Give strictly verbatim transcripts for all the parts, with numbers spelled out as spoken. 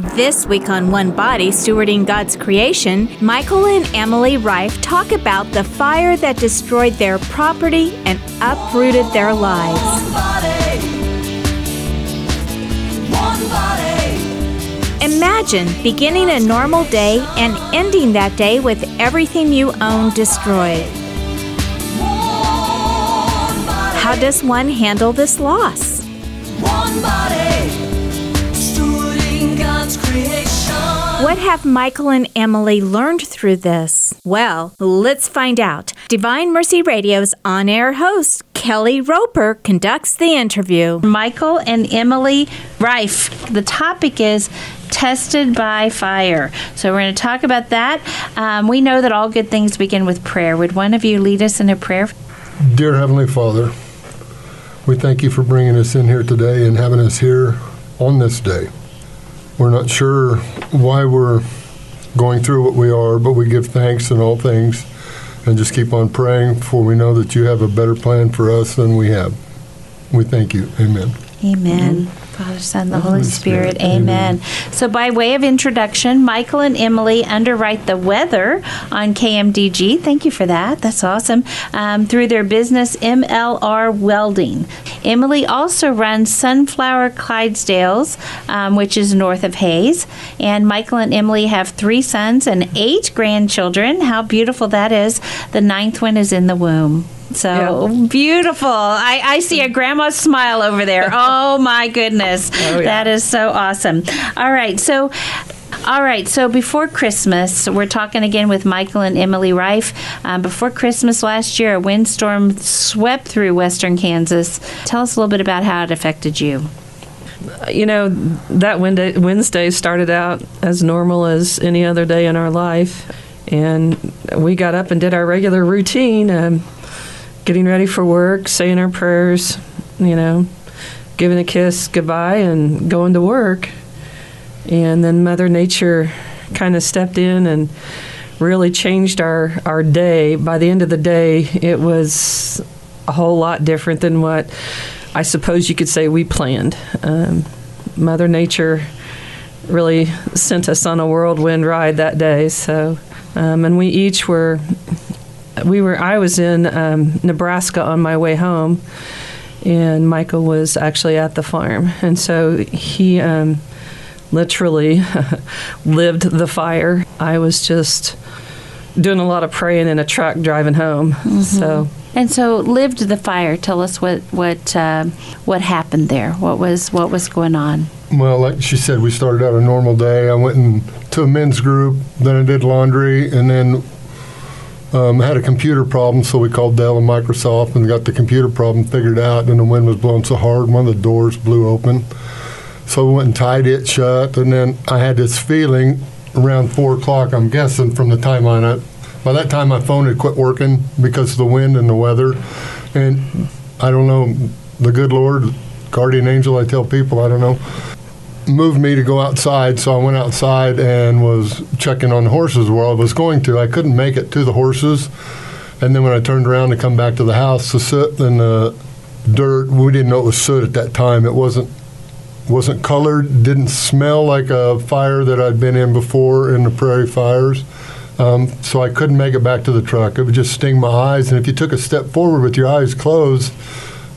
This week on One Body Stewarding God's Creation, Michael and Emily Rife talk about the fire that destroyed their property and uprooted their lives. One body. One body. Imagine beginning a normal day and ending that day with everything you own destroyed. How does one handle this loss? One body. What have Michael and Emily learned through this? Well, let's find out. Divine Mercy Radio's on-air host, Kelly Roper, conducts the interview. Michael and Emily Rife. The topic is tested by fire. So we're going to talk about that. Um, we know that all good things begin with prayer. Would one of you lead us in a prayer? Dear Heavenly Father, we thank you for bringing us in here today and having us here on this day. We're not sure why we're going through what we are, but we give thanks in all things and just keep on praying, for we know that you have a better plan for us than we have. We thank you. Amen. Amen. Mm-hmm. Father, Son, the Holy Spirit. Spirit. Amen. Amen. So by way of introduction, Michael and Emily underwrite the weather on K M D G. Thank you for that. That's awesome. Um, through their business, M L R Welding. Emily also runs Sunflower Clydesdales, um, which is north of Hayes. And Michael and Emily have three sons and eight grandchildren. How beautiful that is. The ninth one is in the womb. So yeah. Beautiful. I, I see a grandma's smile over there. Oh, my goodness. Oh, yeah. That is so awesome. All right. So, all right. So before Christmas, we're talking again with Michael and Emily Rife. Um, before Christmas last year, a windstorm swept through western Kansas. Tell us a little bit about how it affected you. You know, that Wednesday started out as normal as any other day in our life. And we got up and did our regular routine. Um, getting ready for work, saying our prayers, you know, giving a kiss goodbye and going to work. And then Mother Nature kind of stepped in and really changed our, our day. By the end of the day, it was a whole lot different than what I suppose you could say we planned. Um, Mother Nature really sent us on a whirlwind ride that day. So, um, and we each were... We were. I was in um, Nebraska on my way home, and Michael was actually at the farm. And so he um, literally lived the fire. I was just doing a lot of praying in a truck driving home. Mm-hmm. So and so lived the fire. Tell us what what uh, what happened there. What was what was going on? Well, like she said, we started out a normal day. I went in to a men's group, then I did laundry, and then. Um, had a computer problem, so we called Dell and Microsoft and got the computer problem figured out, and the wind was blowing so hard, one of the doors blew open. So we went and tied it shut, and then I had this feeling around four o'clock, I'm guessing, from the timeline. I, by that time, my phone had quit working because of the wind and the weather. And I don't know, the good Lord, guardian angel, I tell people, I don't know, moved me to go outside, so I went outside and was checking on the horses where I was going to. I couldn't make it to the horses, and then when I turned around to come back to the house, the soot and the dirt, we didn't know it was soot at that time. It wasn't wasn't colored, didn't smell like a fire that I'd been in before in the prairie fires, um, so I couldn't make it back to the truck. It would just sting my eyes, and if you took a step forward with your eyes closed,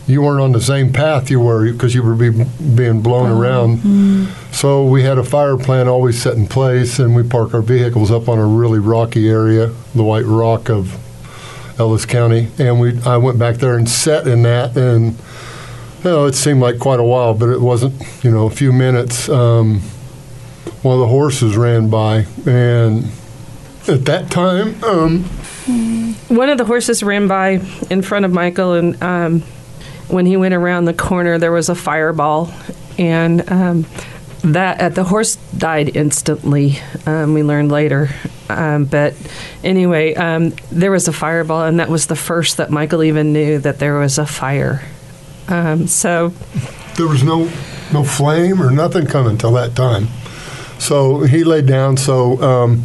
you weren't on the same path you were because you were be, being blown oh, around. Mm-hmm. So we had a fire plan always set in place, and we park our vehicles up on a really rocky area, the White Rock of Ellis County. And we I went back there and sat in that, and you know, it seemed like quite a while, but it wasn't, you know, a few minutes. Um, one of the horses ran by, and at that time... Um, one of the horses ran by in front of Michael, and... Um, when he went around the corner, there was a fireball, and um, that uh, the horse died instantly, um, we learned later. Um, but anyway, um, there was a fireball, and that was the first that Michael even knew that there was a fire. Um, so there was no, no flame or nothing coming till that time. So he laid down, so um,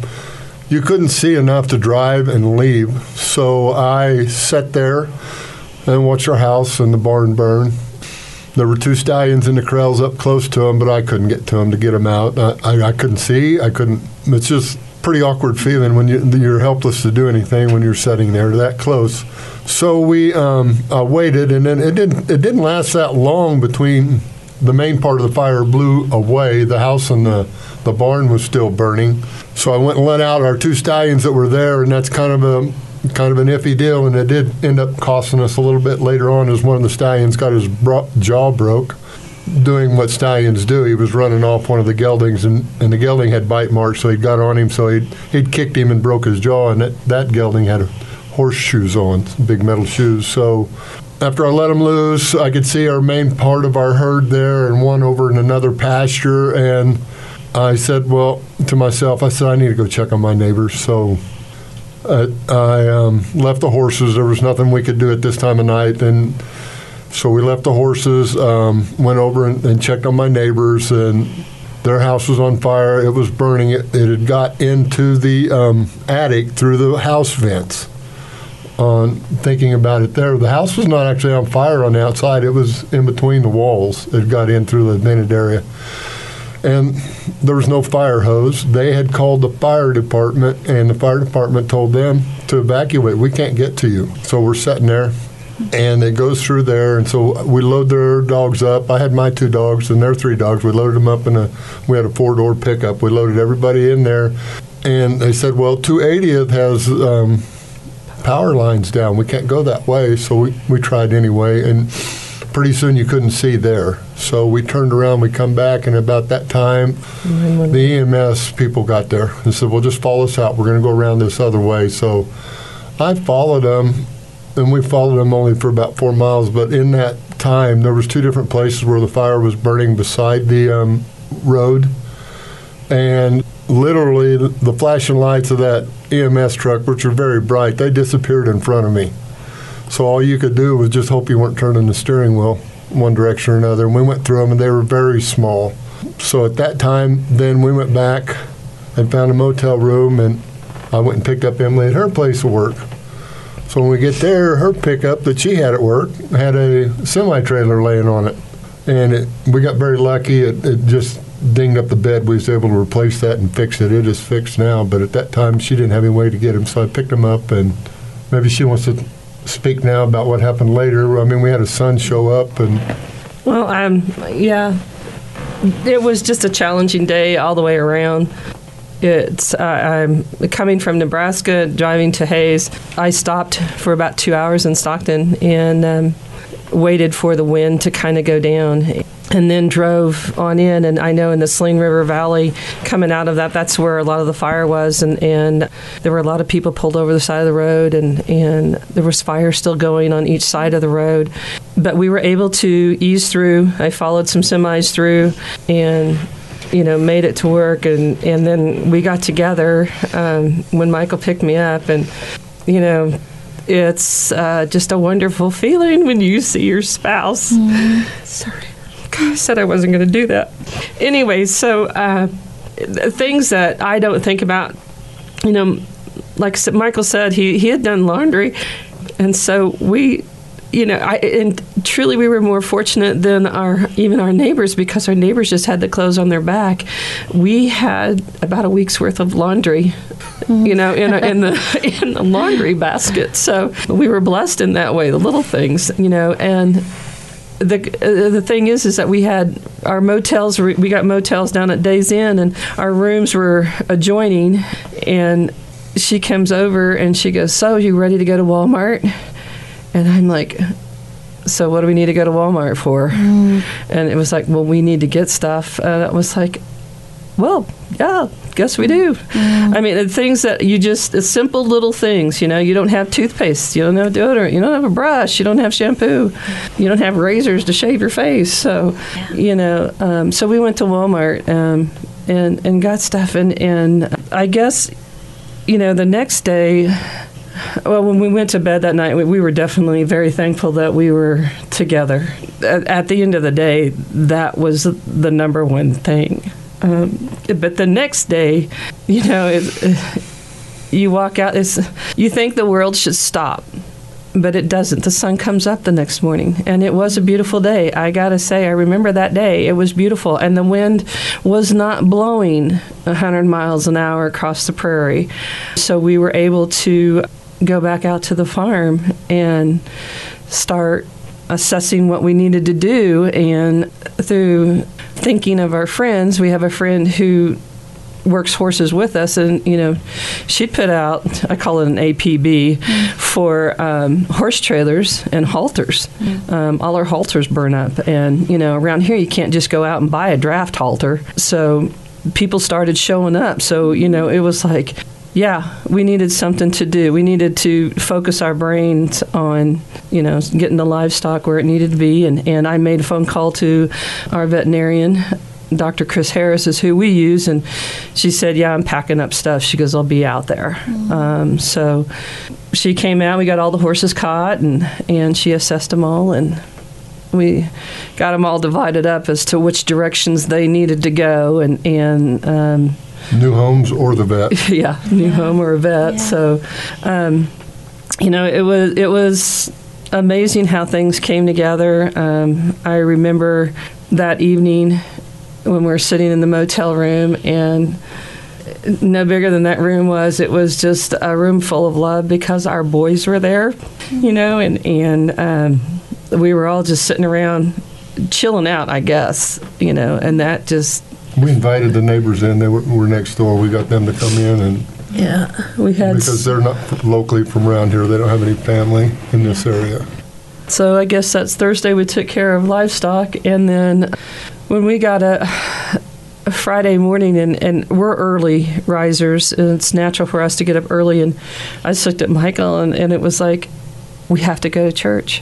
you couldn't see enough to drive and leave. So I sat there and watch our house and the barn burn. There were two stallions in the corrals up close to them, but I couldn't get to them to get them out. I, I, I couldn't see. I couldn't. It's just pretty awkward feeling when you, you're helpless to do anything when you're sitting there that close. So we um, uh, waited, and then it didn't. It didn't last that long between. The main part of the fire blew away. The house and the, the barn was still burning. So I went and let out our two stallions that were there, and that's kind of a kind of an iffy deal. And it did end up costing us a little bit later on, as one of the stallions got his bro- jaw broke doing what stallions do. He was running off one of the geldings, and, and the gelding had bite marks, so he got on him. So he'd, he'd kicked him and broke his jaw, and that, that gelding had horseshoes on, big metal shoes. So... after I let them loose, I could see our main part of our herd there and one over in another pasture. And I said, well, to myself, I said, I need to go check on my neighbors. So I, I um, left the horses. There was nothing we could do at this time of night. And so we left the horses, um, went over and, and checked on my neighbors. And their house was on fire. It was burning. It, it had got into the um, attic through the house vents. On thinking about it there, the house was not actually on fire on the outside. It was in between the walls. It got in through the vented area. And there was no fire hose. They had called the fire department, and the fire department told them to evacuate. We can't get to you. So we're sitting there, and it goes through there. And so we load their dogs up. I had my two dogs and their three dogs. We loaded them up in a, we had a four-door pickup. We loaded everybody in there. And they said, well, two eightieth has... Um, power lines down. We can't go that way. So we, we tried anyway, and pretty soon you couldn't see there. So we turned around, we come back, and about that time, mm-hmm. the E M S people got there and said, well, just follow us out. We're going to go around this other way. So I followed them, and we followed them only for about four miles. But in that time, there was two different places where the fire was burning beside the um, road. And literally, the flashing lights of that E M S truck, which were very bright, they disappeared in front of me. So all you could do was just hope you weren't turning the steering wheel one direction or another. And we went through them, and they were very small. So at that time, then we went back and found a motel room, and I went and picked up Emily at her place of work. So when we get there, her pickup that she had at work had a semi-trailer laying on it. And it, we got very lucky. It, it just dinged up the bed. We was able to replace that and fix it. It is fixed now, but at that time she didn't have any way to get him, so I picked him up. And maybe she wants to speak now about what happened later. I mean, we had a son show up, and well, um, yeah, it was just a challenging day all the way around. It's uh, I'm coming from Nebraska, driving to Hayes. I stopped for about two hours in Stockton and um, waited for the wind to kind of go down. And then drove on in, and I know in the Slean River Valley, coming out of that, that's where a lot of the fire was, and, and there were a lot of people pulled over the side of the road, and, and there was fire still going on each side of the road. But we were able to ease through. I followed some semis through and, you know, made it to work, and, and then we got together um, when Michael picked me up, and, you know, it's uh, just a wonderful feeling when you see your spouse. Mm. Sorry. I said I wasn't going to do that. Anyway, so uh, things that I don't think about, you know, like Michael said, he, he had done laundry. And so we, you know, I, and truly we were more fortunate than our even our neighbors, because our neighbors just had the clothes on their back. We had about a week's worth of laundry, you know, in, a, in the in the laundry basket. So we were blessed in that way, the little things, you know, and... The uh, the thing is, is that we had our motels, we got motels down at Days Inn, and our rooms were adjoining, and she comes over, and she goes, so, you ready to go to Walmart? And I'm like, so what do we need to go to Walmart for? Mm. And it was like, well, we need to get stuff. And it was like, well, yeah, guess we do. Mm. I mean, things that you just, simple little things, you know. You don't have toothpaste, you don't have deodorant, you don't have a brush, you don't have shampoo, you don't have razors to shave your face. So, yeah. you know, um, so we went to Walmart um, and, and got stuff. And, and I guess, you know, the next day, well, when we went to bed that night, we, we were definitely very thankful that we were together. At, at the end of the day, that was the number one thing. Um, but the next day, you know, it, it, you walk out, it's, you think the world should stop. but it doesn't. The sun comes up the next morning, and it was a beautiful day. I got to say, I remember that day. It was beautiful, and the wind was not blowing one hundred miles an hour across the prairie. So we were able to go back out to the farm and start assessing what we needed to do. And through thinking of our friends, we have a friend who works horses with us, and you know, she put out, I call it an A P B, mm-hmm. for um, horse trailers and halters. Mm-hmm. Um, all our halters burn up, and you know, around here you can't just go out and buy a draft halter. So people started showing up. So you know, it was like, yeah, we needed something to do. We needed to focus our brains on, you know, getting the livestock where it needed to be. And, and I made a phone call to our veterinarian, Doctor Chris Harris is who we use, and she said, yeah, I'm packing up stuff. She goes, I'll be out there. Mm-hmm. Um, so she came out. We got all the horses caught, and, and she assessed them all, and we got them all divided up as to which directions they needed to go. And, and um, new homes or the vet. Yeah, new yeah. home or a vet. Yeah. So, um, you know, it was it was amazing how things came together. Um, I remember that evening when we were sitting in the motel room, and no bigger than that room was, it was just a room full of love because our boys were there, you know, and, and um, we were all just sitting around chilling out, I guess, you know, and that just... We invited the neighbors in. They were, were next door. We got them to come in, and yeah, we had because they're not locally from around here. They don't have any family in this area. So I guess that's Thursday. We took care of livestock, and then when we got a, a Friday morning, and, and we're early risers, and it's natural for us to get up early. And I just looked at Michael, and, and it was like, we have to go to church.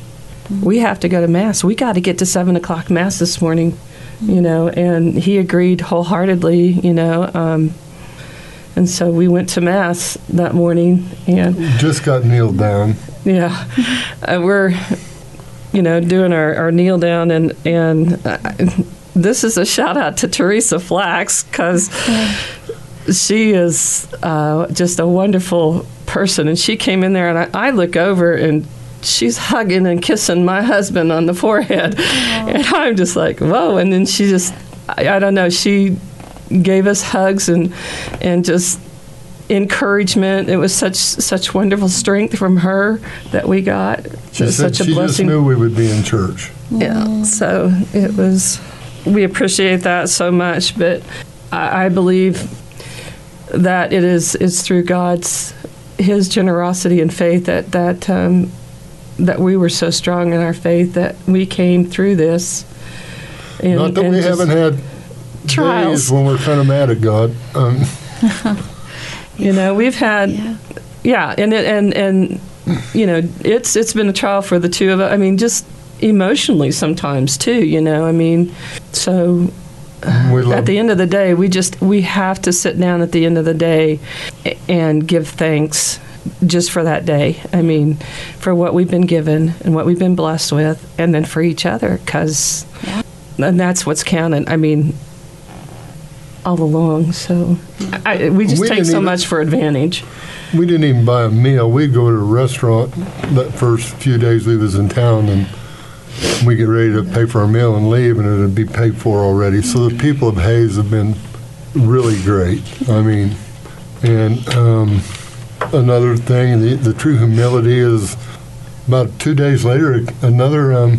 We have to go to Mass. We got to get to seven o'clock Mass this morning. You know, and he agreed wholeheartedly, you know, um, and so we went to Mass that morning, and just got kneeled down. Yeah, uh, we're, you know, doing our, our kneel down, and and uh, this is a shout out to Teresa Flax, because yeah. she is uh, just a wonderful person, and she came in there, and I, I look over, and she's hugging and kissing my husband on the forehead. Aww. And I'm just like, whoa. And then she just, I, I don't know, she gave us hugs and and just encouragement. It was such such wonderful strength from her that we got. She it was said such a she blessing. She just knew we would be in church. Yeah, so it was, we appreciate that so much, but I, I believe that it is it's through God's, His generosity and faith that, that um, that we were so strong in our faith that we came through this. And, Not that and we haven't had trials days when we're kind of mad at God. Um. You know, we've had, yeah, yeah and, it, and and you know, it's it's been a trial for the two of us. I mean, just emotionally sometimes too. You know, I mean, so at the end of the day, we just we have to sit down at the end of the day and give thanks. Just for that day. I mean, for what we've been given and what we've been blessed with, and then for each other, because yeah. and that's what's counted. I mean, all along. So I, we just we take so even, much for advantage. We didn't even buy a meal. We'd go to a restaurant that first few days we was in town, and we get ready to pay for our meal and leave, and it'd be paid for already. So the people of Hayes have been really great. I mean, and um another thing, the, the true humility is about two days later, another um,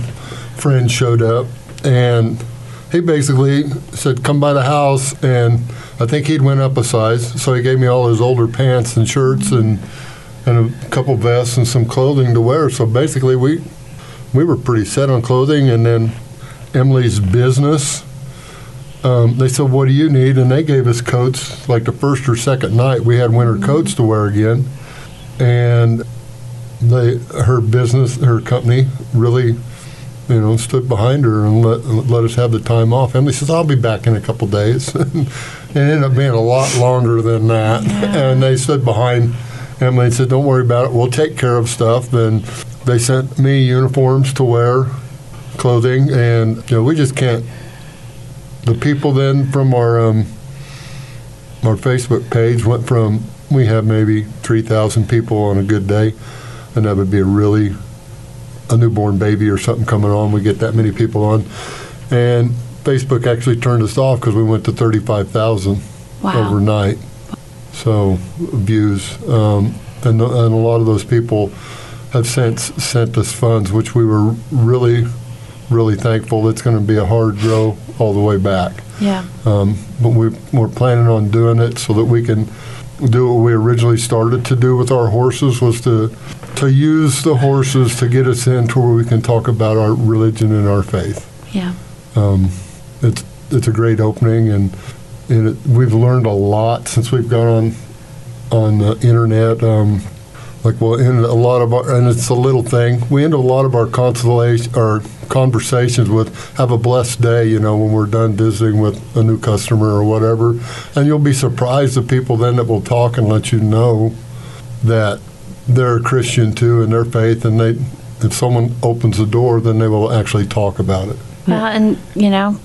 friend showed up, and he basically said, come by the house, and I think he'd went up a size, so he gave me all his older pants and shirts and and a couple vests and some clothing to wear. So basically we we were pretty set on clothing, and then Emily's business, Um, they said, what do you need? And they gave us coats. Like the first or second night, we had winter coats to wear again. And they, her business, her company really, you know, stood behind her and let, let us have the time off. Emily says, I'll be back in a couple days. And it ended up being a lot longer than that. Yeah. And they stood behind Emily and said, don't worry about it. We'll take care of stuff. And they sent me uniforms to wear, clothing, and you know, we just can't. The people then from our um, our Facebook page went from, we have maybe three thousand people on a good day, and that would be a really a newborn baby or something coming on. We get that many people on. And Facebook actually turned us off because we went to thirty-five thousand wow. overnight. So views. Um, and, the, and a lot of those people have since sent us funds, which we were really, really thankful. It's going to be a hard grow all the way back. Yeah. Um, but we, we're planning on doing it so that we can do what we originally started to do with our horses, was to to use the horses to get us in to where we can talk about our religion and our faith. Yeah. Um, it's it's a great opening, and and it, we've learned a lot since we've gone on on the internet. Um, like well, in a lot of our, and it's a little thing. We end a lot of our consolation our conversations with "Have a blessed day," you know, when we're done visiting with a new customer or whatever, and you'll be surprised at people then that will talk and let you know that they're a Christian too in their faith, and they, if someone opens the door, then they will actually talk about it. Well, and, you know,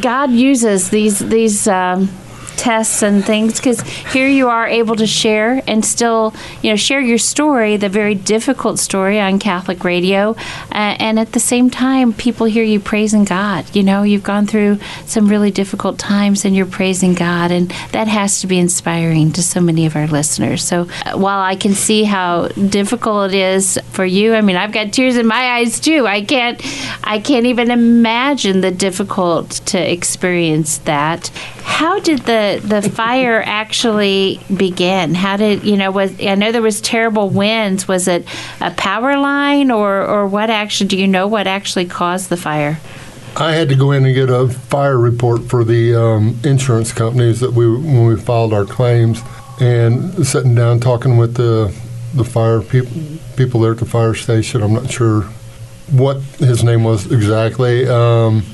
God uses these these um, tests and things, because here you are able to share and still, you know, share your story, the very difficult story on Catholic radio. Uh, and at the same time, people hear you praising God. You know, you've gone through some really difficult times and you're praising God. And that has to be inspiring to so many of our listeners. So uh, while I can see how difficult it is for you, I mean, I've got tears in my eyes too. I can't, I can't even imagine the difficult to experience that. How did the, the fire actually begin? How did, you know, was, I know there was terrible winds. Was it a power line or, or what actually, do you know what actually caused the fire? I had to go in and get a fire report for the um, insurance companies that we, when we filed our claims, and sitting down talking with the the fire people, people there at the fire station. I'm not sure what his name was exactly. Um,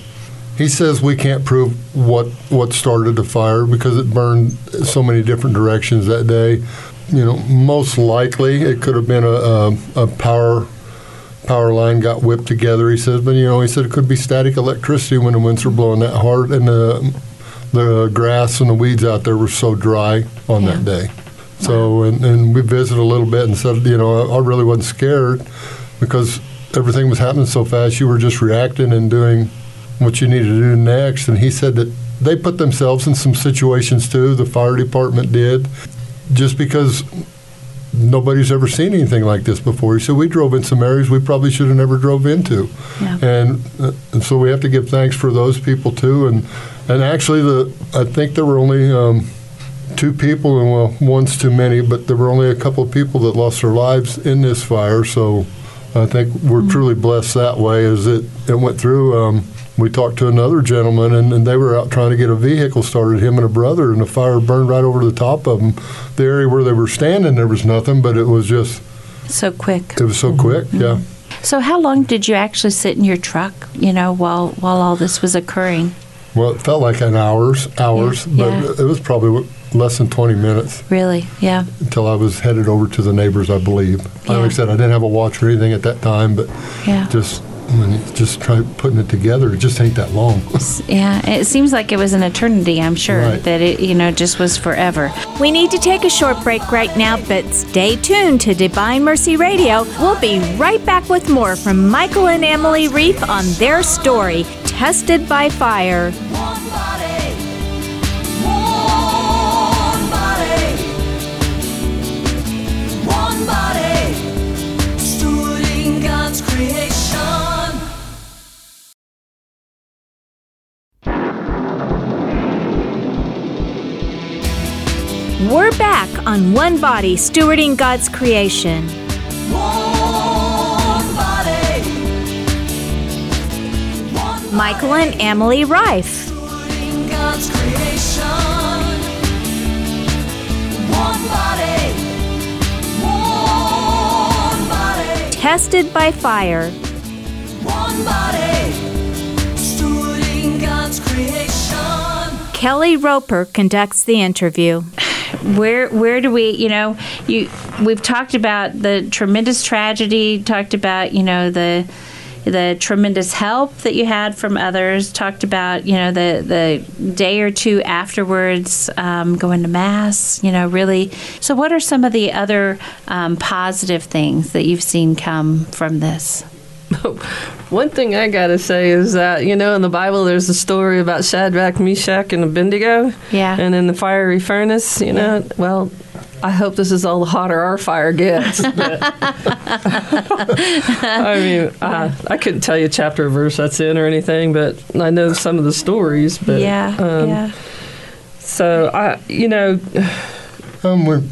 He says we can't prove what what started the fire because it burned so many different directions that day. You know, most likely it could have been a, a, a power power line got whipped together, he says. But, you know, he said it could be static electricity when the winds were blowing that hard, and the, the grass and the weeds out there were so dry on yeah. that day. So, and, and we visited a little bit and said, you know, I, I really wasn't scared because everything was happening so fast. You were just reacting and doing what you need to do next. And he said that they put themselves in some situations too, the fire department did, just because nobody's ever seen anything like this before. He said, we drove in some areas we probably should have never drove into. Yeah. And, uh, and so we have to give thanks for those people too. And and actually, the I think there were only um, two people, and well, one's too many, but there were only a couple of people that lost their lives in this fire. So I think we're mm-hmm. truly blessed that way as it, it went through. Um, We talked to another gentleman, and, and they were out trying to get a vehicle started, him and a brother, and the fire burned right over the top of them. The area where they were standing, there was nothing, but it was just... So quick. It was so mm-hmm. quick, mm-hmm. yeah. So how long did you actually sit in your truck, you know, while while all this was occurring? Well, it felt like an hours, hours, yeah. but yeah. it was probably less than twenty minutes. Really, yeah. Until I was headed over to the neighbors, I believe. Yeah. Like I said, I didn't have a watch or anything at that time, but yeah. just... and just try putting it together. It just ain't that long. Yeah, it seems like it was an eternity, I'm sure, right. that it, you know, just was forever. We need to take a short break right now, but stay tuned to Divine Mercy Radio. We'll be right back with more from Michael and Emily Rife on their story, Tested by Fire. We're back on One Body Stewarding God's Creation. One body. One body. Michael and Emily Rife. Stewarding God's creation. One body. One body. Tested by fire. One body. Stewarding God's creation. Kelly Roper conducts the interview. Where where do we, you know, you we've talked about the tremendous tragedy, talked about, you know, the the tremendous help that you had from others, talked about, you know, the, the day or two afterwards um, going to Mass, you know, really. So what are some of the other um, positive things that you've seen come from this? One thing I got to say is that, you know, in the Bible, there's a story about Shadrach, Meshach, and Abednego. Yeah. And in the fiery furnace, you know, yeah. well, I hope this is all the hotter our fire gets. I mean, I, I couldn't tell you chapter or verse that's in or anything, but I know some of the stories. But, yeah, um, yeah. So, I, you know. Um, we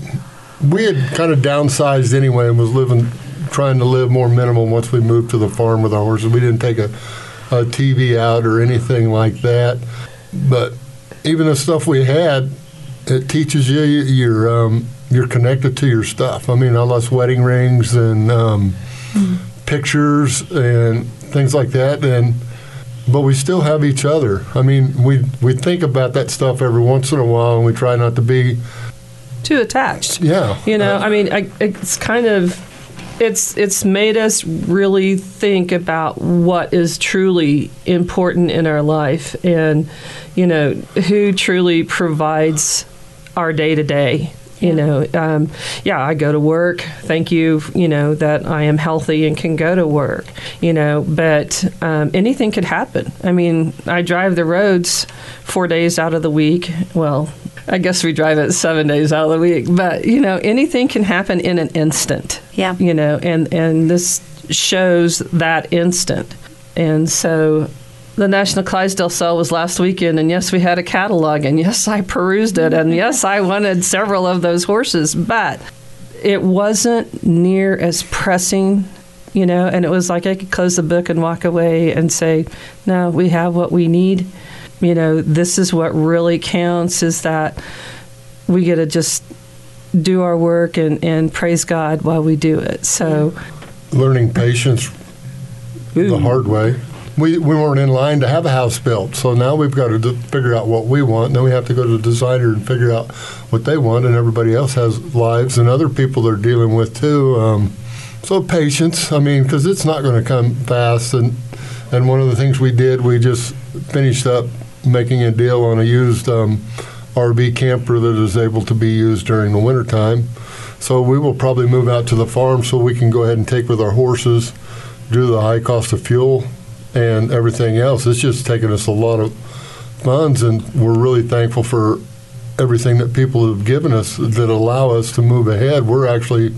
we had kind of downsized anyway and was living... trying to live more minimum once we moved to the farm with our horses. We didn't take a, a T V out or anything like that. But even the stuff we had, it teaches you you're um, you're connected to your stuff. I mean, all those wedding rings and um, mm-hmm. pictures and things like that. And but we still have each other. I mean, we we think about that stuff every once in a while, and we try not to be too attached. Yeah, you know. Uh, I mean, I, it's kind of. It's it's made us really think about what is truly important in our life and, you know, who truly provides our day-to-day, you yeah. know. Um, yeah, I go to work. Thank you, you know, that I am healthy and can go to work, you know. But um, anything could happen. I mean, I drive the roads four days out of the week. Well, I guess we drive it seven days out of the week. But, you know, anything can happen in an instant. Yeah. You know, and, and this shows that instant. And so the National Clydesdale sale was last weekend, and, yes, we had a catalog, and, yes, I perused it, and, yes, I wanted several of those horses. But it wasn't near as pressing, you know, and it was like I could close the book and walk away and say, no, we have what we need. You know, this is what really counts is that we get to just do our work and, and praise God while we do it. So, learning patience Ooh. the hard way. We we weren't in line to have a house built, so now we've got to d- figure out what we want. And then we have to go to the designer and figure out what they want, and everybody else has lives and other people they're dealing with too. Um, so patience, I mean, because it's not going to come fast. And, and one of the things we did, we just finished up making a deal on a used um, R V camper that is able to be used during the wintertime. So we will probably move out to the farm so we can go ahead and take with our horses due to the high cost of fuel and everything else. It's just taken us a lot of funds, and we're really thankful for everything that people have given us that allow us to move ahead. We're actually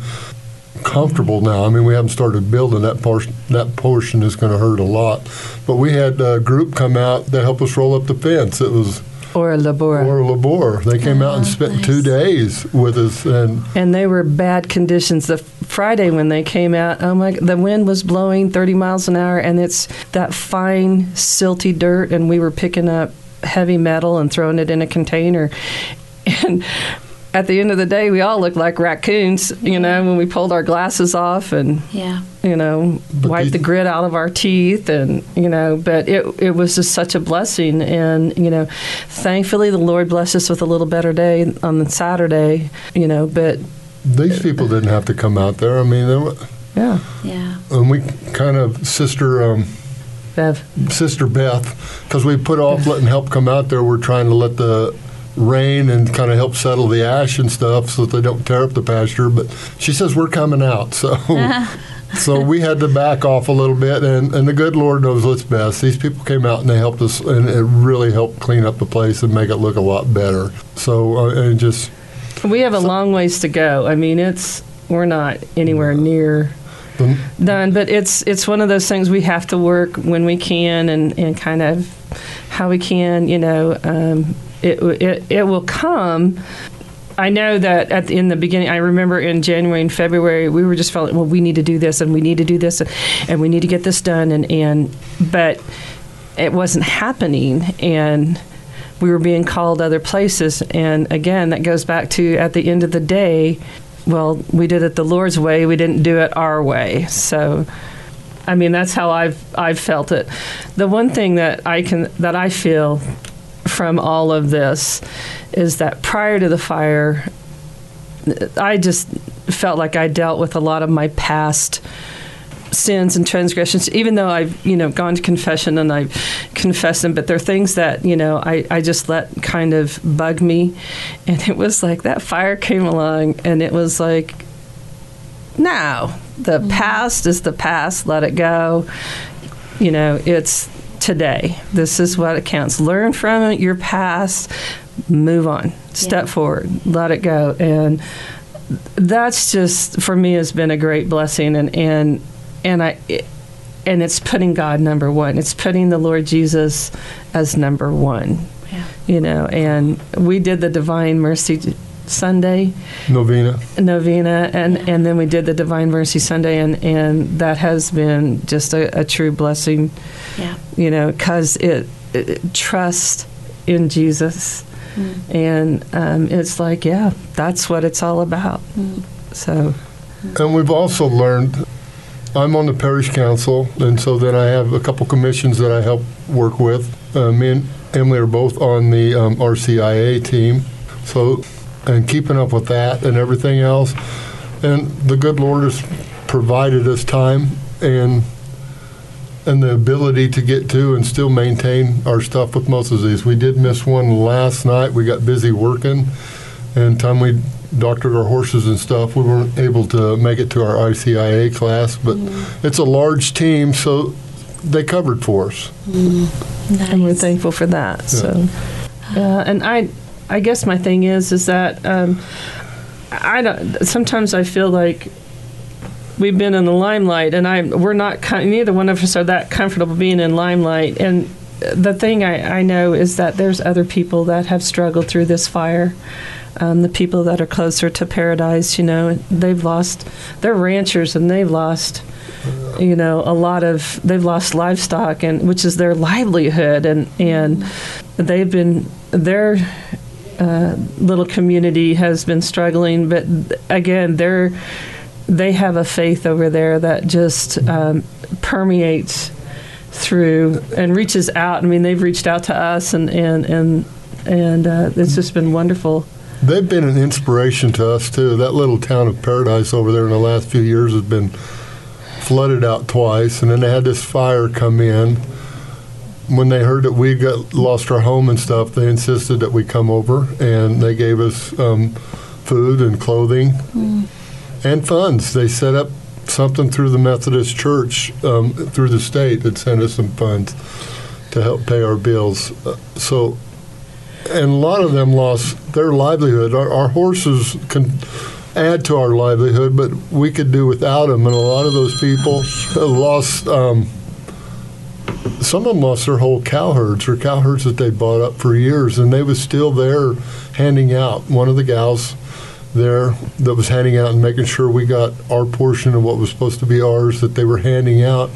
comfortable now. I mean, we haven't started building. That portion, that portion is going to hurt a lot. But we had a group come out that helped us roll up the fence. It was Ora Labora. Ora Labora. They came oh, out and spent nice. two days with us. And and they were bad conditions. The Friday when they came out, oh my, the wind was blowing thirty miles an hour, and it's that fine, silty dirt, and we were picking up heavy metal and throwing it in a container. And at the end of the day, we all looked like raccoons, you know, when we pulled our glasses off and, yeah. you know, but wiped the, the grit out of our teeth. And, you know, but it it was just such a blessing. And, you know, thankfully the Lord blessed us with a little better day on the Saturday, you know, but. These people didn't have to come out there. I mean, they were, yeah. Yeah. And we kind of, Sister um, Bev. Sister Beth, because we put off letting help come out there. We're trying to let the rain and kind of help settle the ash and stuff so that they don't tear up the pasture, but she says we're coming out, so so we had to back off a little bit, and, and the good Lord knows what's best. These people came out and they helped us, and it really helped clean up the place and make it look a lot better. So uh, and just we have a so, long ways to go. I mean, it's we're not anywhere near the, done, but it's it's one of those things we have to work when we can and, and kind of how we can, you know. Um, It, it it will come. I know that at the, in the beginning, I remember in January and February, we were just feeling, well, we need to do this, and we need to do this, and, and we need to get this done. And, and but it wasn't happening, and we were being called other places. And, again, that goes back to at the end of the day, well, we did it the Lord's way. We didn't do it our way. So, I mean, that's how I've I've felt it. The one thing that I can that I feel from all of this is that prior to the fire, I just felt like I dealt with a lot of my past sins and transgressions, even though I've, you know, gone to confession and I've confessed them, but there are things that, you know, I, I just let kind of bug me. And it was like that fire came along, and it was like, No. The past is the past. Let it go. You know, it's today. This is what it counts. Learn from it, your past. Move on. Step yeah. forward. Let it go. And that's just, for me, has been a great blessing. And and, and I... It, And it's putting God number one. It's putting the Lord Jesus as number one. Yeah. You know, and we did the Divine Mercy Sunday. Novena. Novena. And, yeah. and then we did the Divine Mercy Sunday. And, and that has been just a, a true blessing. Yeah. You know, because it, it, trust in Jesus. Mm. And um, it's like, yeah, that's what it's all about. Mm. So. And we've also learned... I'm on the parish council, and so then I have a couple commissions that I help work with. Uh, me and Emily are both on the um, R C I A team, so and keeping up with that and everything else. And the good Lord has provided us time and and the ability to get to and still maintain our stuff with most of these. We did miss one last night. We got busy working, and time we... doctored our horses and stuff. We weren't able to make it to our R C I A class, but mm. it's a large team, so they covered for us. Mm. Nice. And we're thankful for that. Yeah. So, uh, and I, I guess my thing is, is that um, I don't. Sometimes I feel like we've been in the limelight, and I we're not. Neither one of us are that comfortable being in limelight. And the thing I, I know is that there's other people that have struggled through this fire. Um, the people that are closer to Paradise, you know, they've lost, they're ranchers, and they've lost, you know, a lot of, they've lost livestock, and which is their livelihood, and, and they've been, their uh, little community has been struggling, but again, they're, they have a faith over there that just um, permeates through and reaches out. I mean, they've reached out to us, and, and, and, and uh, it's just been wonderful. They've been an inspiration to us, too. That little town of Paradise over there in the last few years has been flooded out twice, and then they had this fire come in. When they heard that we got lost our home and stuff, they insisted that we come over, and they gave us um, food and clothing mm. and funds. They set up something through the Methodist Church, um, through the state, that sent us some funds to help pay our bills. Uh, so... And a lot of them lost their livelihood. Our, our horses can add to our livelihood, but we could do without them. And a lot of those people lost, um, some of them lost their whole cow herds or cow herds that they bought up for years. And they was still there handing out. One of the gals there that was handing out and making sure we got our portion of what was supposed to be ours that they were handing out.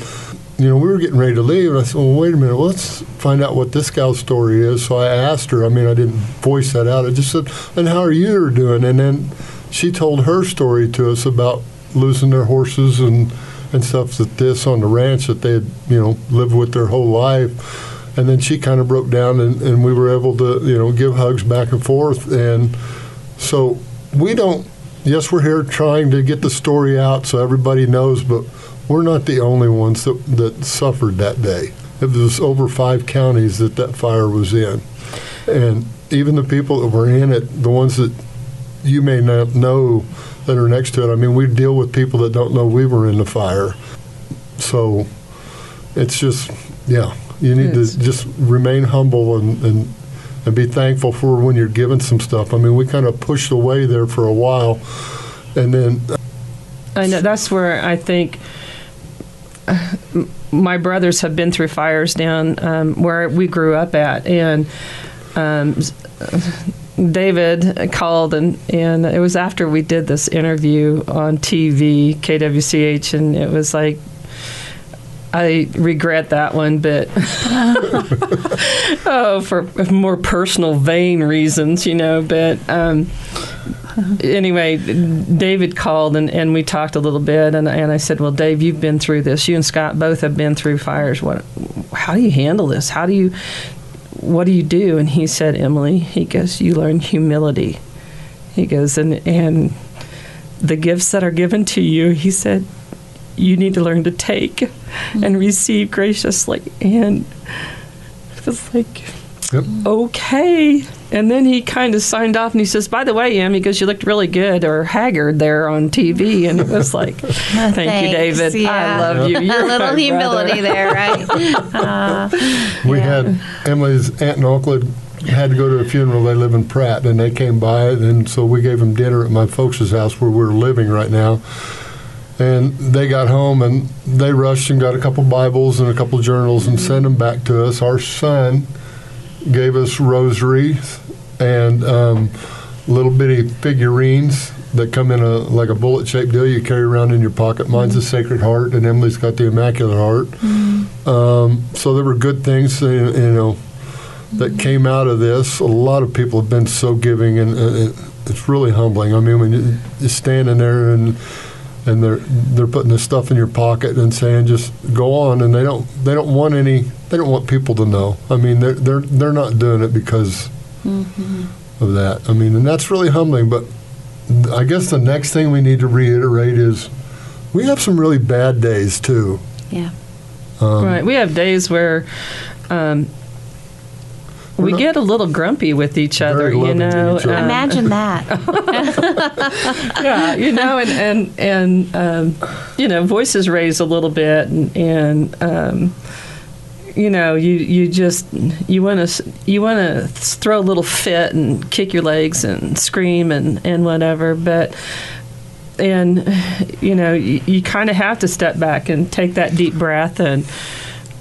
You know, we were getting ready to leave, and I said, well, wait a minute, let's find out what this gal's story is. So I asked her. I mean, I didn't voice that out. I just said, and how are you doing? And then she told her story to us about losing their horses and, and stuff like this on the ranch that they had, you know, lived with their whole life. And then she kind of broke down, and, and we were able to, you know, give hugs back and forth. And so we don't, yes, we're here trying to get the story out so everybody knows, but we're not the only ones that, that suffered that day. It was over five counties that that fire was in. And even the people that were in it, the ones that you may not know that are next to it, I mean, we deal with people that don't know we were in the fire. So it's just, yeah, you need it's, to just remain humble and, and, and be thankful for when you're given some stuff. I mean, we kind of pushed away there for a while. And then... I know, that's where I think... my brothers have been through fires down um, where we grew up at, and um, David called, and, and it was after we did this interview on T V, K W C H, and it was like, I regret that one, but oh, for more personal vain reasons, you know, but um, anyway, David called, and, and we talked a little bit, and, and I said, well, Dave, you've been through this. You and Scott both have been through fires. What? How do you handle this? How do you, what do you do? And he said, Emily, he goes, you learn humility. He goes, and, and the gifts that are given to you, he said, you need to learn to take mm-hmm. and receive graciously. And it was like, yep. okay. And then he kind of signed off, and he says, by the way, Em, he goes, you looked really good or haggard there on T V. And it was like, oh, thank thanks. you, David. Yeah. I love you. You're a little humility brother. there, right? Uh, we yeah. had Emily's aunt and uncle had to go to a funeral. They live in Pratt, and they came by, and so we gave them dinner at my folks' house where we're living right now. And they got home, and they rushed and got a couple Bibles and a couple journals and sent them back to us. Our son gave us rosaries and um, little bitty figurines that come in a like a bullet-shaped deal you carry around in your pocket. Mine's mm-hmm. a Sacred Heart, and Emily's got the Immaculate Heart. Mm-hmm. Um, so there were good things, you know, that came out of this. A lot of people have been so giving, and uh, it's really humbling. I mean, when you're standing there and and they're they're putting this stuff in your pocket and saying just go on, and they don't they don't want any they don't want people to know. I mean, they're they're they're not doing it because mm-hmm. of that. I mean, and that's really humbling. But I guess the next thing we need to reiterate is we have some really bad days too. Yeah, um, right. We have days where. Um, We're we get a little grumpy with each other, you know. Other. Um, Imagine that. Yeah, you know, and and, and um, you know, voices raise a little bit, and, and um, you know, you you just you want to you want to throw a little fit and kick your legs and scream and, and whatever, but. And you know, you, you kind of have to step back and take that deep breath and.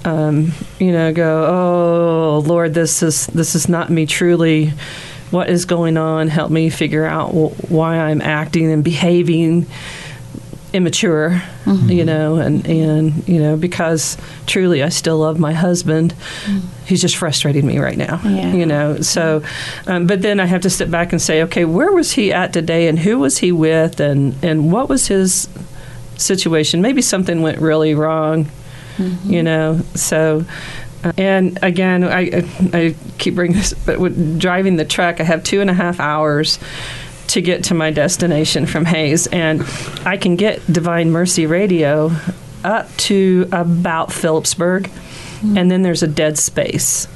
Um, you know, go, oh, Lord, this is this is not me truly. What is going on? Help me figure out wh- why I'm acting and behaving immature, mm-hmm. you know, and, and, you know, because truly I still love my husband. Mm-hmm. He's just frustrating me right now, yeah. you know. So, um, but then I have to step back and say, okay, where was he at today and who was he with and, and what was his situation? Maybe something went really wrong. Mm-hmm. You know, so, uh, and again, I I keep bringing this, but with driving the truck, I have two and a half hours to get to my destination from Hayes, and I can get Divine Mercy Radio up to about Phillipsburg, mm-hmm. and then there's a dead space.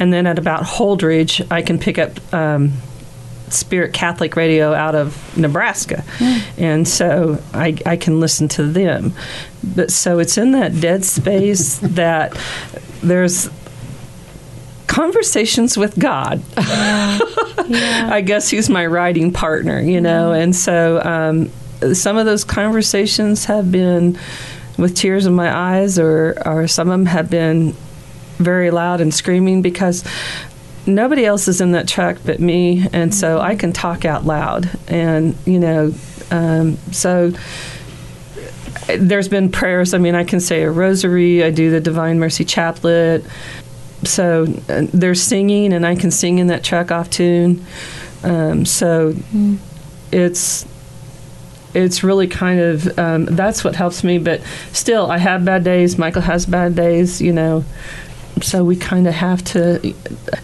And then at about Holdridge, I can pick up um, Spirit Catholic Radio out of Nebraska, mm-hmm. and so I, I can listen to them. But so it's in that dead space that there's conversations with God. Yeah. Yeah. I guess he's my riding partner, you know. Yeah. And so um, some of those conversations have been with tears in my eyes, or, or some of them have been very loud and screaming because nobody else is in that truck but me. And mm-hmm. so I can talk out loud. And, you know, um, so... There's been prayers. I mean, I can say a rosary. I do the Divine Mercy Chaplet. So uh, there's singing, and I can sing in that track off tune. Um, so mm-hmm. it's it's really kind of, um, that's what helps me. But still, I have bad days. Michael has bad days, you know. So we kind of have to,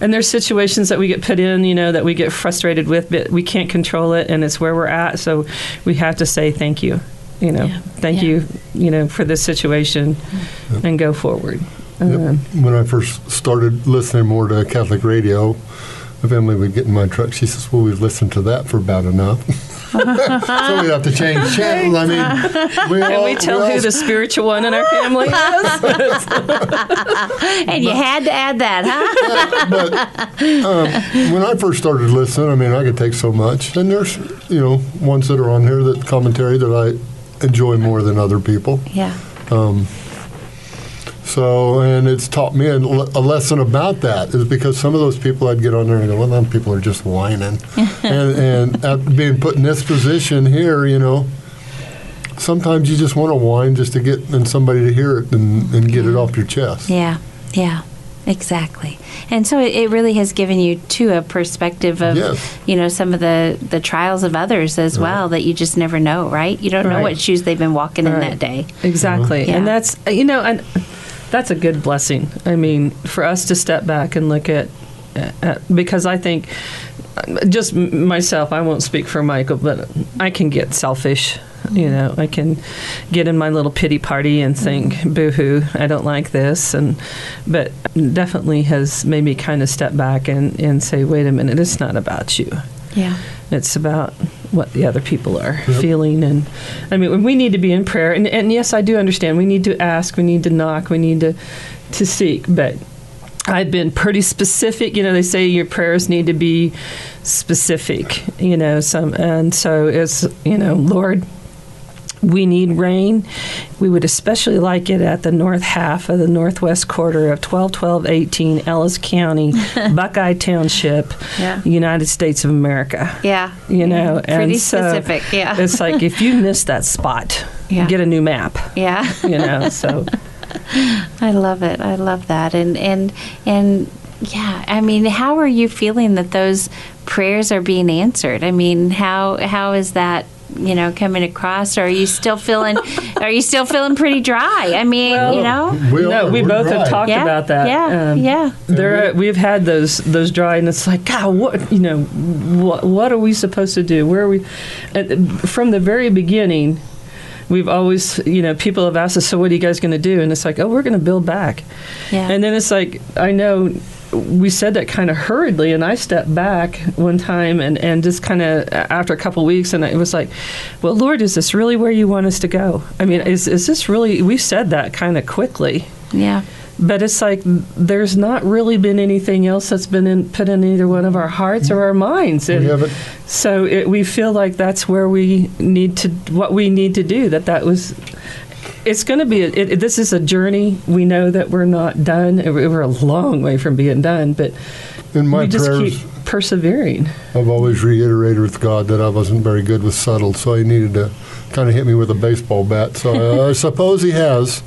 and there's situations that we get put in, you know, that we get frustrated with, but we can't control it, and it's where we're at. So we have to say thank you. You know, yeah. thank yeah. you, you know, for this situation yep. and go forward. Um, yep. When I first started listening more to Catholic radio, if Emily would get in my truck, she says, well, we've listened to that for about enough. So we'd have to change channels. I mean, we Can all, we tell we who all... the spiritual one in our family is? And you had to add that, huh? But um, when I first started listening, I mean, I could take so much. And there's, you know, ones that are on here, that commentary that I enjoy more than other people. Yeah. Um, so, and it's taught me a, a lesson about that is because some of those people I'd get on there and go, well, them people are just whining. and and after being put in this position here, you know, sometimes you just want to whine just to get and somebody to hear it and, and get it off your chest. Yeah, yeah. Exactly. And so it, it really has given you, too, a perspective of, yes. you know, some of the, the trials of others as right. well that you just never know, right? You don't right. know what shoes they've been walking right. in that day. Exactly. Mm-hmm. Yeah. And that's, you know, and that's a good blessing. I mean, for us to step back and look at, at because I think, just myself, I won't speak for Michael, but I can get selfish. You know, I can get in my little pity party and think, boo-hoo, I don't like this. And but definitely has made me kind of step back and, and say, wait a minute, it's not about you. Yeah. It's about what the other people are yep. feeling. And, I mean, we need to be in prayer. And, and, yes, I do understand. We need to ask. We need to knock. We need to, to seek. But I've been pretty specific. You know, they say your prayers need to be specific, you know. Some, and so it's, you know, Lord, we need rain. We would especially like it at the north half of the northwest quarter of twelve twelve eighteen, Ellis County, Buckeye Township, yeah. United States of America. Yeah. You know, yeah. Pretty and so specific, yeah. It's like if you miss that spot, yeah. get a new map. Yeah. You know, so. I love it. I love that. And, and, and yeah, I mean, how are you feeling that those prayers are being answered? I mean, how how is that, you know, coming across? Or are you still feeling are you still feeling pretty dry? I mean, well, you know? We no, we both dry. have talked yeah, about that. Yeah, um, yeah. There are, we've had those those dry, and it's like, God, what, you know, what, what are we supposed to do? Where are we? And from the very beginning, we've always, you know, people have asked us, so what are you guys going to do? And it's like, oh, we're going to build back. Yeah. And then it's like, I know we said that kind of hurriedly, and I stepped back one time and, and just kind of after a couple of weeks, and it was like, well, Lord, is this really where you want us to go? I mean, is is this really, we said that kind of quickly. Yeah. But it's like there's not really been anything else that's been in, put in either one of our hearts or our minds. And we haven't. So it, we feel like that's where we need to, what we need to do, that that was, it's going to be, a, it, this is a journey. We know that we're not done. We're a long way from being done, but in my we just prayers, keep persevering. I've always reiterated with God that I wasn't very good with subtle, so he needed to kind of hit me with a baseball bat. So I, I suppose he has.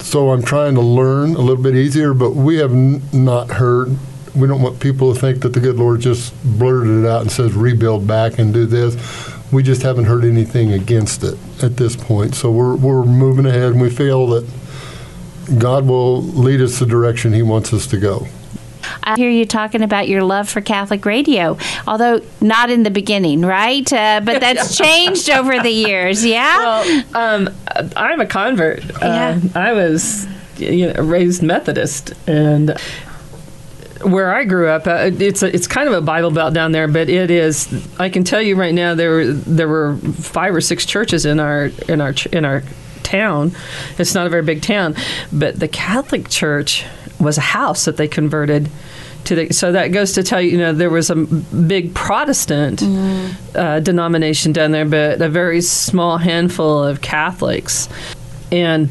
So I'm trying to learn a little bit easier, but we have n- not heard. We don't want people to think that the good Lord just blurted it out and says, rebuild back and do this. We just haven't heard anything against it at this point. So we're we're moving ahead, and we feel that God will lead us the direction he wants us to go. I hear you talking about your love for Catholic radio, although not in the beginning, right? Uh, but that's changed over the years, yeah? Well, um, I'm a convert. Yeah. Uh, I was you know, raised Methodist, and where I grew up, uh, it's a, it's kind of a Bible Belt down there, but it is, I can tell you right now, there were, there were five or six churches in our in our in our town. It's not a very big town, but the Catholic Church was a house that they converted to. The, so that goes to tell you, you know, there was a big Protestant mm. uh, denomination down there, but a very small handful of Catholics. And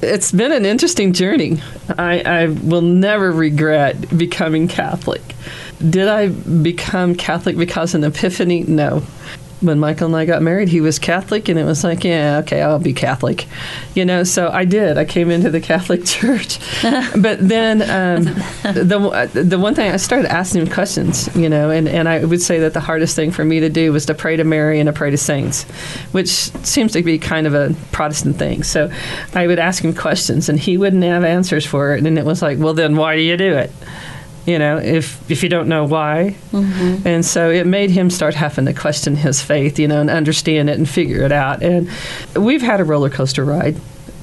it's been an interesting journey. I, I will never regret becoming Catholic. Did I become Catholic because of an epiphany? No. When Michael and I got married, he was Catholic, and it was like, yeah, okay, I'll be Catholic. You know, so I did. I came into the Catholic Church. But then um, the the one thing, I started asking him questions, you know, and, and I would say that the hardest thing for me to do was to pray to Mary and to pray to saints, which seems to be kind of a Protestant thing. So I would ask him questions, and he wouldn't have answers for it. And it was like, well, then why do you do it? You know, if if you don't know why. Mm-hmm. And so it made him start having to question his faith, you know, and understand it and figure it out. And we've had a roller coaster ride.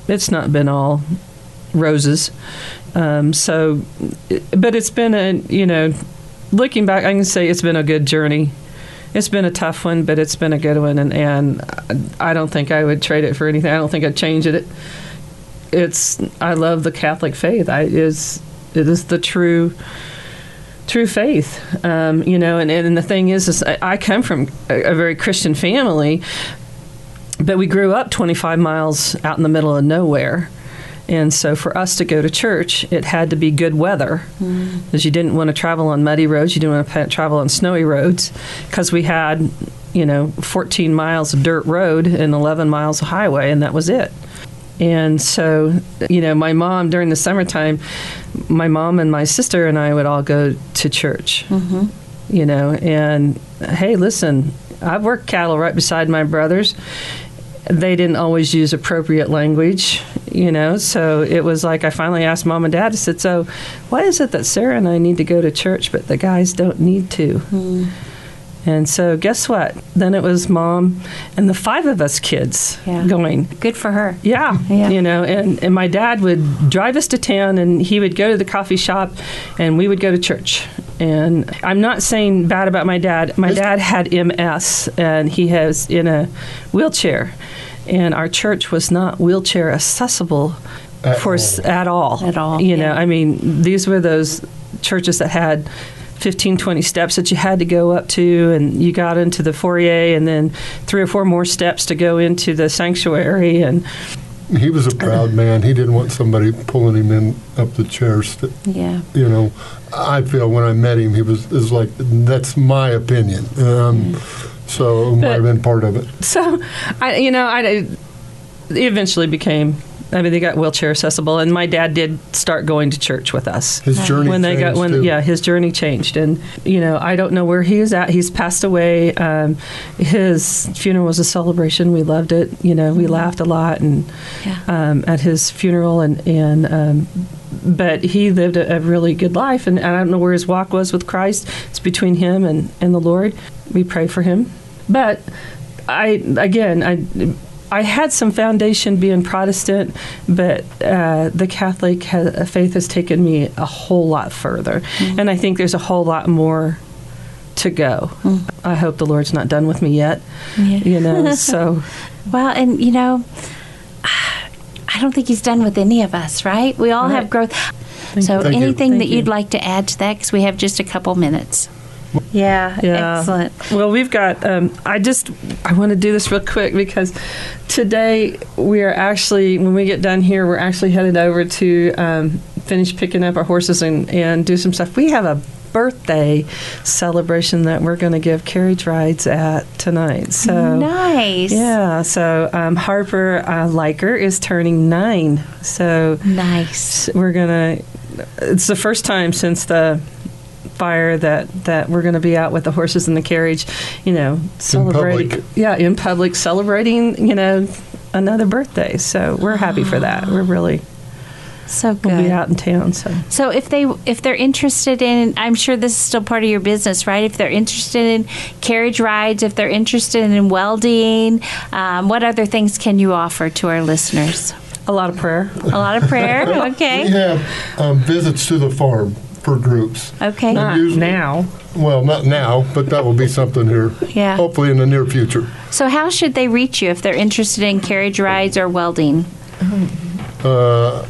It's not been all roses. Um, so, but it's been a, you know, looking back, I can say it's been a good journey. It's been a tough one, but it's been a good one. And, and I don't think I would trade it for anything. I don't think I'd change it. It's, I love the Catholic faith. I is. It is the true, true faith, um, you know. And, and the thing is, is I, I come from a, a very Christian family, but we grew up twenty-five miles out in the middle of nowhere, and so for us to go to church, it had to be good weather, mm. because you didn't want to travel on muddy roads, you didn't want to travel on snowy roads, because we had, you know, fourteen miles of dirt road and eleven miles of highway, and that was it. And so, you know, my mom, during the summertime, my mom and my sister and I would all go to church, mm-hmm. you know, and, hey, listen, I've worked cattle right beside my brothers. They didn't always use appropriate language, you know, so it was like I finally asked Mom and Dad, I said, so why is it that Sarah and I need to go to church, but the guys don't need to? Mm. And so guess what? Then it was Mom and the five of us kids yeah. going. Good for her. Yeah. yeah. You know, and, and my dad would drive us to town, and he would go to the coffee shop, and we would go to church. And I'm not saying bad about my dad. My dad had M S, and he was in a wheelchair. And our church was not wheelchair accessible at for all. S- at all. At all. You yeah. know, I mean, these were those churches that had fifteen, twenty steps that you had to go up to, and you got into the foyer, and then three or four more steps to go into the sanctuary. And he was a proud man. He didn't want somebody pulling him in up the chairs. That, yeah. You know, I feel when I met him, he was, it was like, that's my opinion. Um, mm. So it might have been part of it. So, I, you know, I it eventually became... I mean, they got wheelchair accessible, and my dad did start going to church with us. His journey when they changed, got, when, too. Yeah, his journey changed, and, you know, I don't know where he is at. He's passed away. Um, his funeral was a celebration. We loved it. You know, we laughed a lot and yeah. um, at his funeral, and, and um, but he lived a, a really good life, and, and I don't know where his walk was with Christ. It's between him and, and the Lord. We pray for him. But, I again, I... I had some foundation being Protestant, but uh, the Catholic ha- faith has taken me a whole lot further. Mm-hmm. And I think there's a whole lot more to go. Mm-hmm. I hope the Lord's not done with me yet, yeah. you know, so. Well, and, you know, I don't think he's done with any of us, right? We all all right. have growth. Thank so you. anything you. that you'd you. like to add to that, because we have just a couple minutes. Yeah, yeah, excellent. Well, we've got, um, I just, I want to do this real quick because today we are actually, when we get done here, we're actually headed over to um, finish picking up our horses and, and do some stuff. We have a birthday celebration that we're going to give carriage rides at tonight. So nice. Yeah. So um, Harper uh, Liker is turning nine. So nice. We're going to, it's the first time since the fire that that we're going to be out with the horses in the carriage, you know, celebrating, yeah, in public, celebrating, you know, another birthday. So we're happy Aww. for that. We're really so good. We'll be out in town. So, so if they if they're interested in, I'm sure this is still part of your business, right? If they're interested in carriage rides, if they're interested in welding, um, what other things can you offer to our listeners? A lot of prayer. A lot of prayer. Okay. We have um, visits to the farm. For groups. Okay. Not usually, now. Well, not now, but that will be something here. Yeah. Hopefully in the near future. So how should they reach you if they're interested in carriage rides or welding? Uh,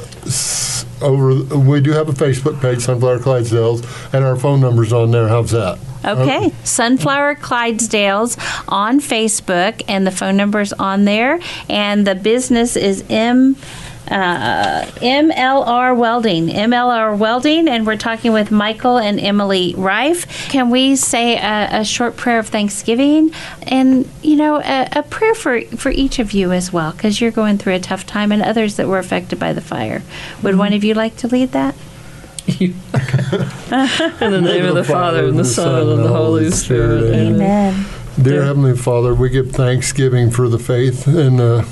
over we do have a Facebook page, Sunflower Clydesdales, and our phone number's on there. How's that? Okay. Um, Sunflower Clydesdales on Facebook, and the phone number's on there, and the business is M. Uh, M L R Welding, M L R Welding, and we're talking with Michael and Emily Rife. Can we say a, a short prayer of thanksgiving, and you know, a, a prayer for, for each of you as well, because you're going through a tough time, and others that were affected by the fire. Would mm-hmm. one of you like to lead that? In the name of the Father, and the Son, and the Holy Spirit. Amen. Amen. Dear yeah. Heavenly Father, we give thanksgiving for the faith and. Uh,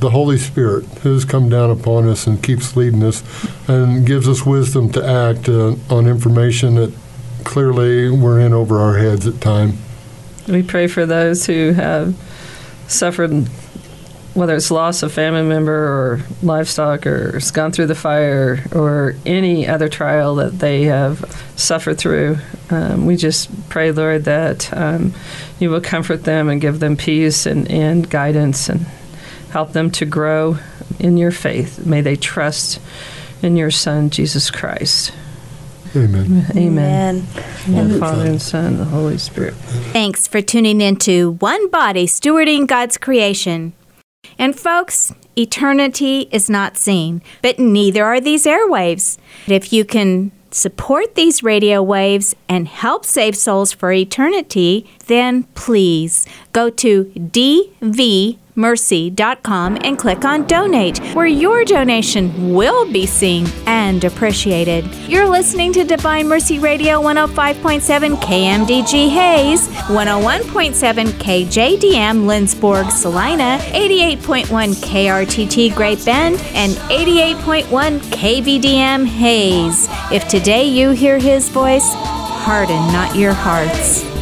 The Holy Spirit who's come down upon us and keeps leading us and gives us wisdom to act uh, on information that clearly we're in over our heads at times. We pray for those who have suffered, whether it's loss of family member or livestock or has gone through the fire or any other trial that they have suffered through. Um, we just pray, Lord, that um, you will comfort them and give them peace and, and guidance and help them to grow in your faith. May they trust in your Son, Jesus Christ. Amen. Amen. In the Father, and Son, and the Holy Spirit. Thanks for tuning in to One Body Stewarding God's Creation. And folks, eternity is not seen, but neither are these airwaves. If you can support these radio waves and help save souls for eternity, then please go to D V Mercy dot com and click on Donate, where your donation will be seen and appreciated. You're listening to Divine Mercy Radio one oh five point seven K M D G Hayes, one oh one point seven K J D M Lindsborg Salina, eighty-eight point one K R T T Great Bend, and eighty-eight point one K V D M Hayes. If today you hear His voice, harden not your hearts.